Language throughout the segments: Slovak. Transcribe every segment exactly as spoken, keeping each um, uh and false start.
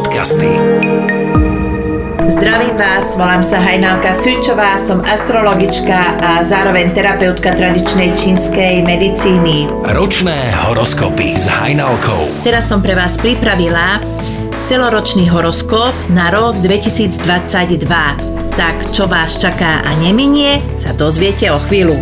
podcasty. Zdravím vás, volám sa Hajnalka Sučová, som astrologička a zároveň terapeutka tradičnej čínskej medicíny. Ročné horoskopy s Hajnalkou. Teraz som pre vás pripravila celoročný horoskop na rok dvetisícdvadsaťdva. Tak čo vás čaká a neminie, sa dozviete o chvíľu.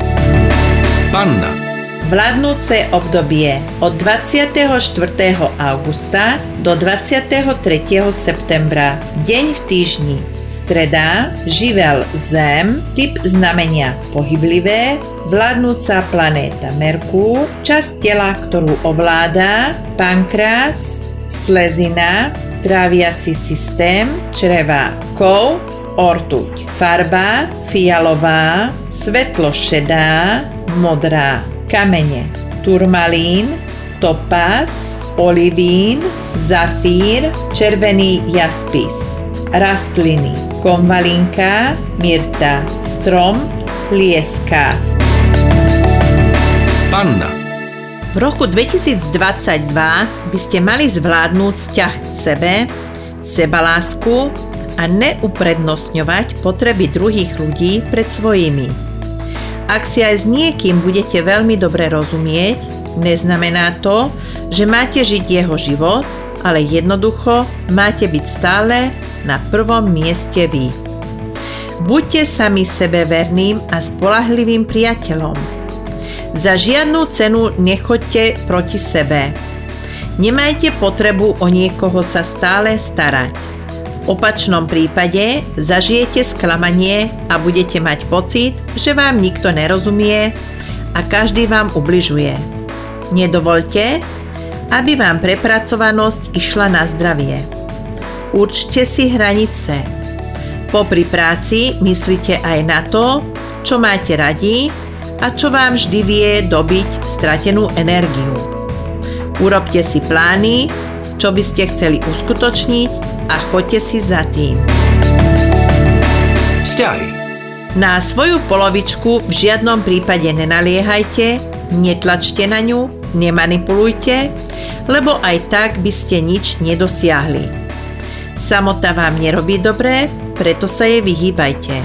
Panna. Vládnúce obdobie od dvadsiateho štvrtého augusta do dvadsiateho tretieho septembra. Deň v týždni. Streda, živel Zem, typ znamenia pohyblivé, vládnúca planéta Merkúr, časť tela, ktorú ovládá, pankreas, slezina, tráviaci systém, čreva, kov, ortuť. Farba fialová, svetlo šedá, modrá. Kamene turmalín, topaz, olivín, zafír, červený jaspis. Rastliny konvalinka, myrta, strom, lieska. Panna. V roku dvetisícdvadsaťdva by ste mali zvládnuť vzťah k sebe, sebalásku a neuprednostňovať potreby druhých ľudí pred svojimi. Ak si aj s niekým budete veľmi dobre rozumieť, neznamená to, že máte žiť jeho život, ale jednoducho máte byť stále na prvom mieste vy. Buďte sami sebe verným a spoľahlivým priateľom. Za žiadnu cenu nechoďte proti sebe. Nemajte potrebu o niekoho sa stále starať. V opačnom prípade zažijete sklamanie a budete mať pocit, že vám nikto nerozumie a každý vám ubližuje. Nedovoľte, aby vám prepracovanosť išla na zdravie. Určte si hranice. Popri práci myslite aj na to, čo máte radi a čo vám vždy vie dobiť stratenú energiu. Urobte si plány, čo by ste chceli uskutočniť, a choďte si za tým. Vzťahy. Na svoju polovičku v žiadnom prípade nenaliehajte, netlačte na ňu, nemanipulujte, lebo aj tak by ste nič nedosiahli. Samota vám nerobí dobre, preto sa jej vyhýbajte.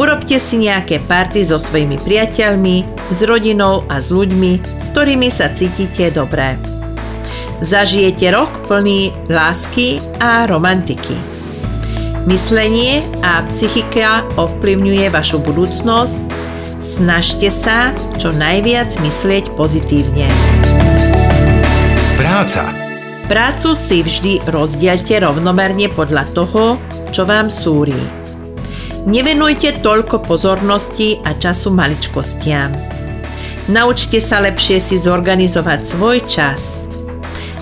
Urobte si nejaké party so svojimi priateľmi, s rodinou a s ľuďmi, s ktorými sa cítite dobre. Zažijete rok plný lásky a romantiky. Myslenie a psychika ovplyvňuje vašu budúcnosť. Snažte sa čo najviac myslieť pozitívne. Práca. Prácu si vždy rozdielte rovnomerne podľa toho, čo vám súri. Nevenujte toľko pozornosti a času maličkostiam. Naučte sa lepšie si zorganizovať svoj čas.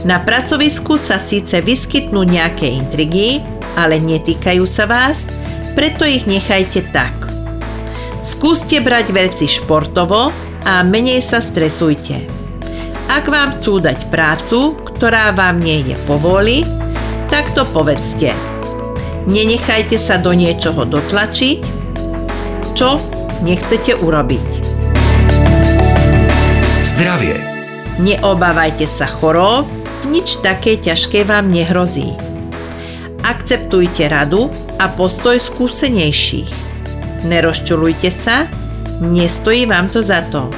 Na pracovisku sa síce vyskytnú nejaké intrigy, ale netýkajú sa vás, preto ich nechajte tak. Skúste brať veci športovo a menej sa stresujte. Ak vám chcú dať prácu, ktorá vám nie je povôli, tak to povedzte. Nenechajte sa do niečoho dotlačiť, čo nechcete urobiť. Zdravie. Neobávajte sa chorôb, nič také ťažké vám nehrozí. Akceptujte radu a postoj skúsenejších. Nerozčulujte sa, nestojí vám to za to.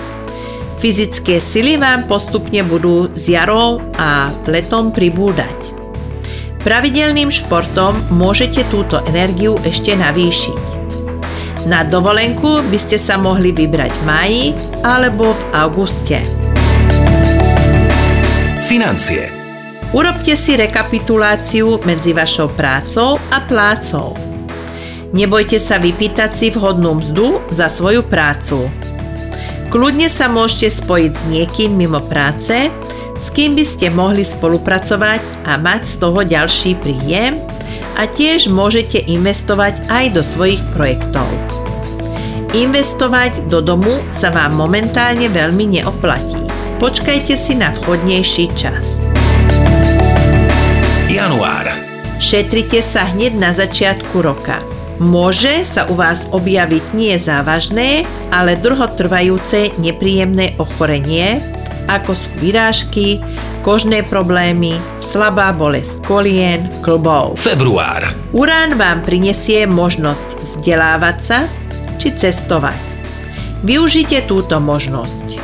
Fyzické sily vám postupne budú s jarou a letom pribúdať. Pravidelným športom môžete túto energiu ešte navýšiť. Na dovolenku by ste sa mohli vybrať v máji alebo v auguste. Financie. Urobte si rekapituláciu medzi vašou prácou a plácou. Nebojte sa vypýtať si vhodnú mzdu za svoju prácu. Kľudne sa môžete spojiť s niekým mimo práce, s kým by ste mohli spolupracovať a mať z toho ďalší príjem, a tiež môžete investovať aj do svojich projektov. Investovať do domu sa vám momentálne veľmi neoplatí. Počkajte si na vhodnejší čas. Január. Šetrite sa hneď na začiatku roka. Môže sa u vás objaviť nie závažné, ale dlhotrvajúce nepríjemné ochorenie, ako sú vyrážky, kožné problémy, slabá bolesť kolien, klbov. Február. Urán vám prinesie možnosť vzdelávať sa či cestovať. Využite túto možnosť.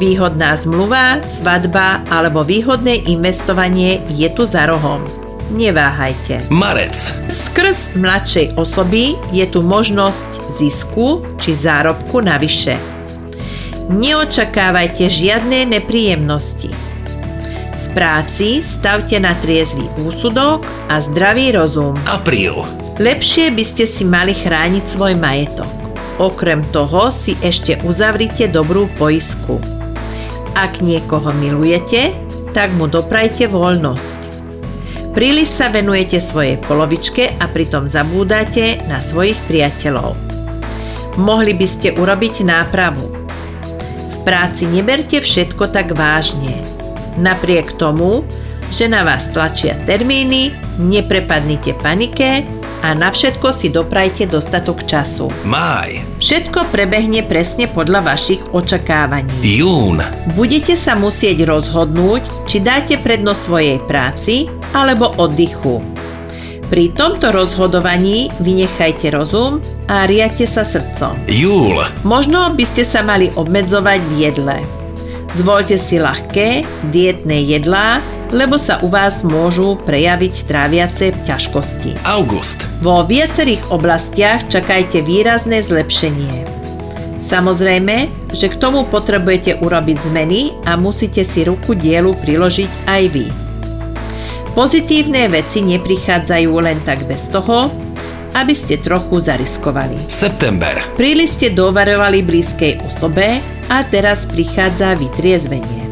Výhodná zmluva, svadba alebo výhodné investovanie je tu za rohom. Neváhajte. Marec. Skrz mladšej osoby je tu možnosť zisku či zárobku navyše. Neočakávajte žiadne nepríjemnosti. V práci stavte na triezvy úsudok a zdravý rozum. Apríl. Lepšie by ste si mali chrániť svoj majetok. Okrem toho si ešte uzavrite dobrú poistku. Ak niekoho milujete, tak mu doprajte voľnosť. Príliš sa venujete svojej polovičke a pritom zabúdate na svojich priateľov. Mohli by ste urobiť nápravu. V práci neberte všetko tak vážne. Napriek tomu, že na vás tlačia termíny, neprepadnite panike a na všetko si doprajte dostatok času. Máj. Všetko prebehne presne podľa vašich očakávaní. Jún. Budete sa musieť rozhodnúť, či dáte prednosť svojej práci alebo oddychu. Pri tomto rozhodovaní vynechajte rozum a riaďte sa srdcom. Júl. Možno by ste sa mali obmedzovať v jedle. Zvolte si ľahké, dietné jedlá, lebo sa u vás môžu prejaviť tráviace ťažkosti. August. Vo viacerých oblastiach čakajte výrazné zlepšenie. Samozrejme, že k tomu potrebujete urobiť zmeny a musíte si ruku dielu priložiť aj vy. Pozitívne veci neprichádzajú len tak bez toho, aby ste trochu zariskovali. September. Príliš ste dôverovali blízkej osobe a teraz prichádza vytriezvenie.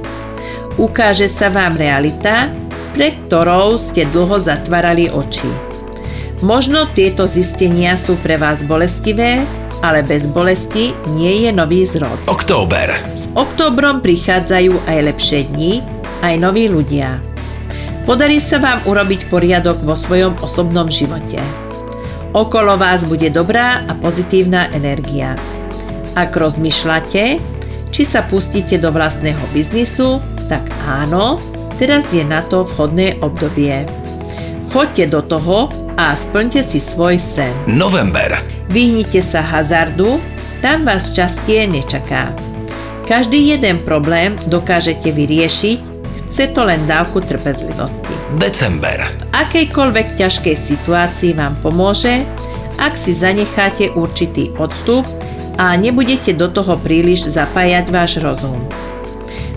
Ukáže sa vám realita, pred ktorou ste dlho zatvárali oči. Možno tieto zistenia sú pre vás bolestivé, ale bez bolesti nie je nový zrod. Október. S októbrom prichádzajú aj lepšie dni, aj noví ľudia. Podarí sa vám urobiť poriadok vo svojom osobnom živote. Okolo vás bude dobrá a pozitívna energia. Ak rozmýšľate, či sa pustíte do vlastného biznisu, tak áno, teraz je na to vhodné obdobie. Choďte do toho a splňte si svoj sen. November. Vyhnite sa hazardu, tam vás šťastie nečaká. Každý jeden problém dokážete vyriešiť, chce to len dávku trpezlivosti. December. V akejkoľvek ťažkej situácii vám pomôže, ak si zanecháte určitý odstup a nebudete do toho príliš zapájať váš rozum.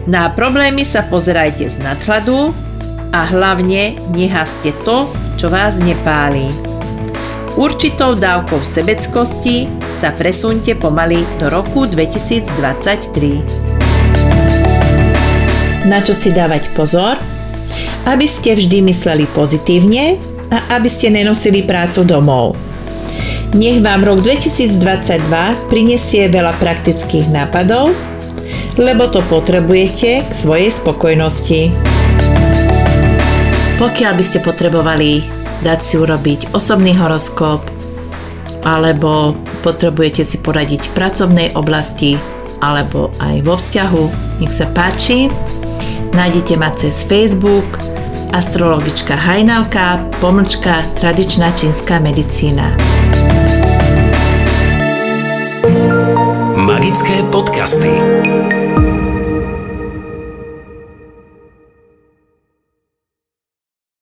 Na problémy sa pozerajte z nadhľadu a hlavne nehaste to, čo vás nepálí. Určitou dávkou sebeckosti sa presuňte pomaly do roku dvetisícdvadsaťtri. Na čo si dávať pozor? Aby ste vždy mysleli pozitívne a aby ste nenosili prácu domov. Nech vám rok dvetisícdvadsaťdva prinesie veľa praktických nápadov, lebo to potrebujete k svojej spokojnosti. Pokiaľ by ste potrebovali dať si urobiť osobný horoskop, alebo potrebujete si poradiť v pracovnej oblasti, alebo aj vo vzťahu, nech sa páči. Nájdete ma cez Facebook astrologička Hajnalka pomlčka tradičná čínska medicína. Magické podcasty.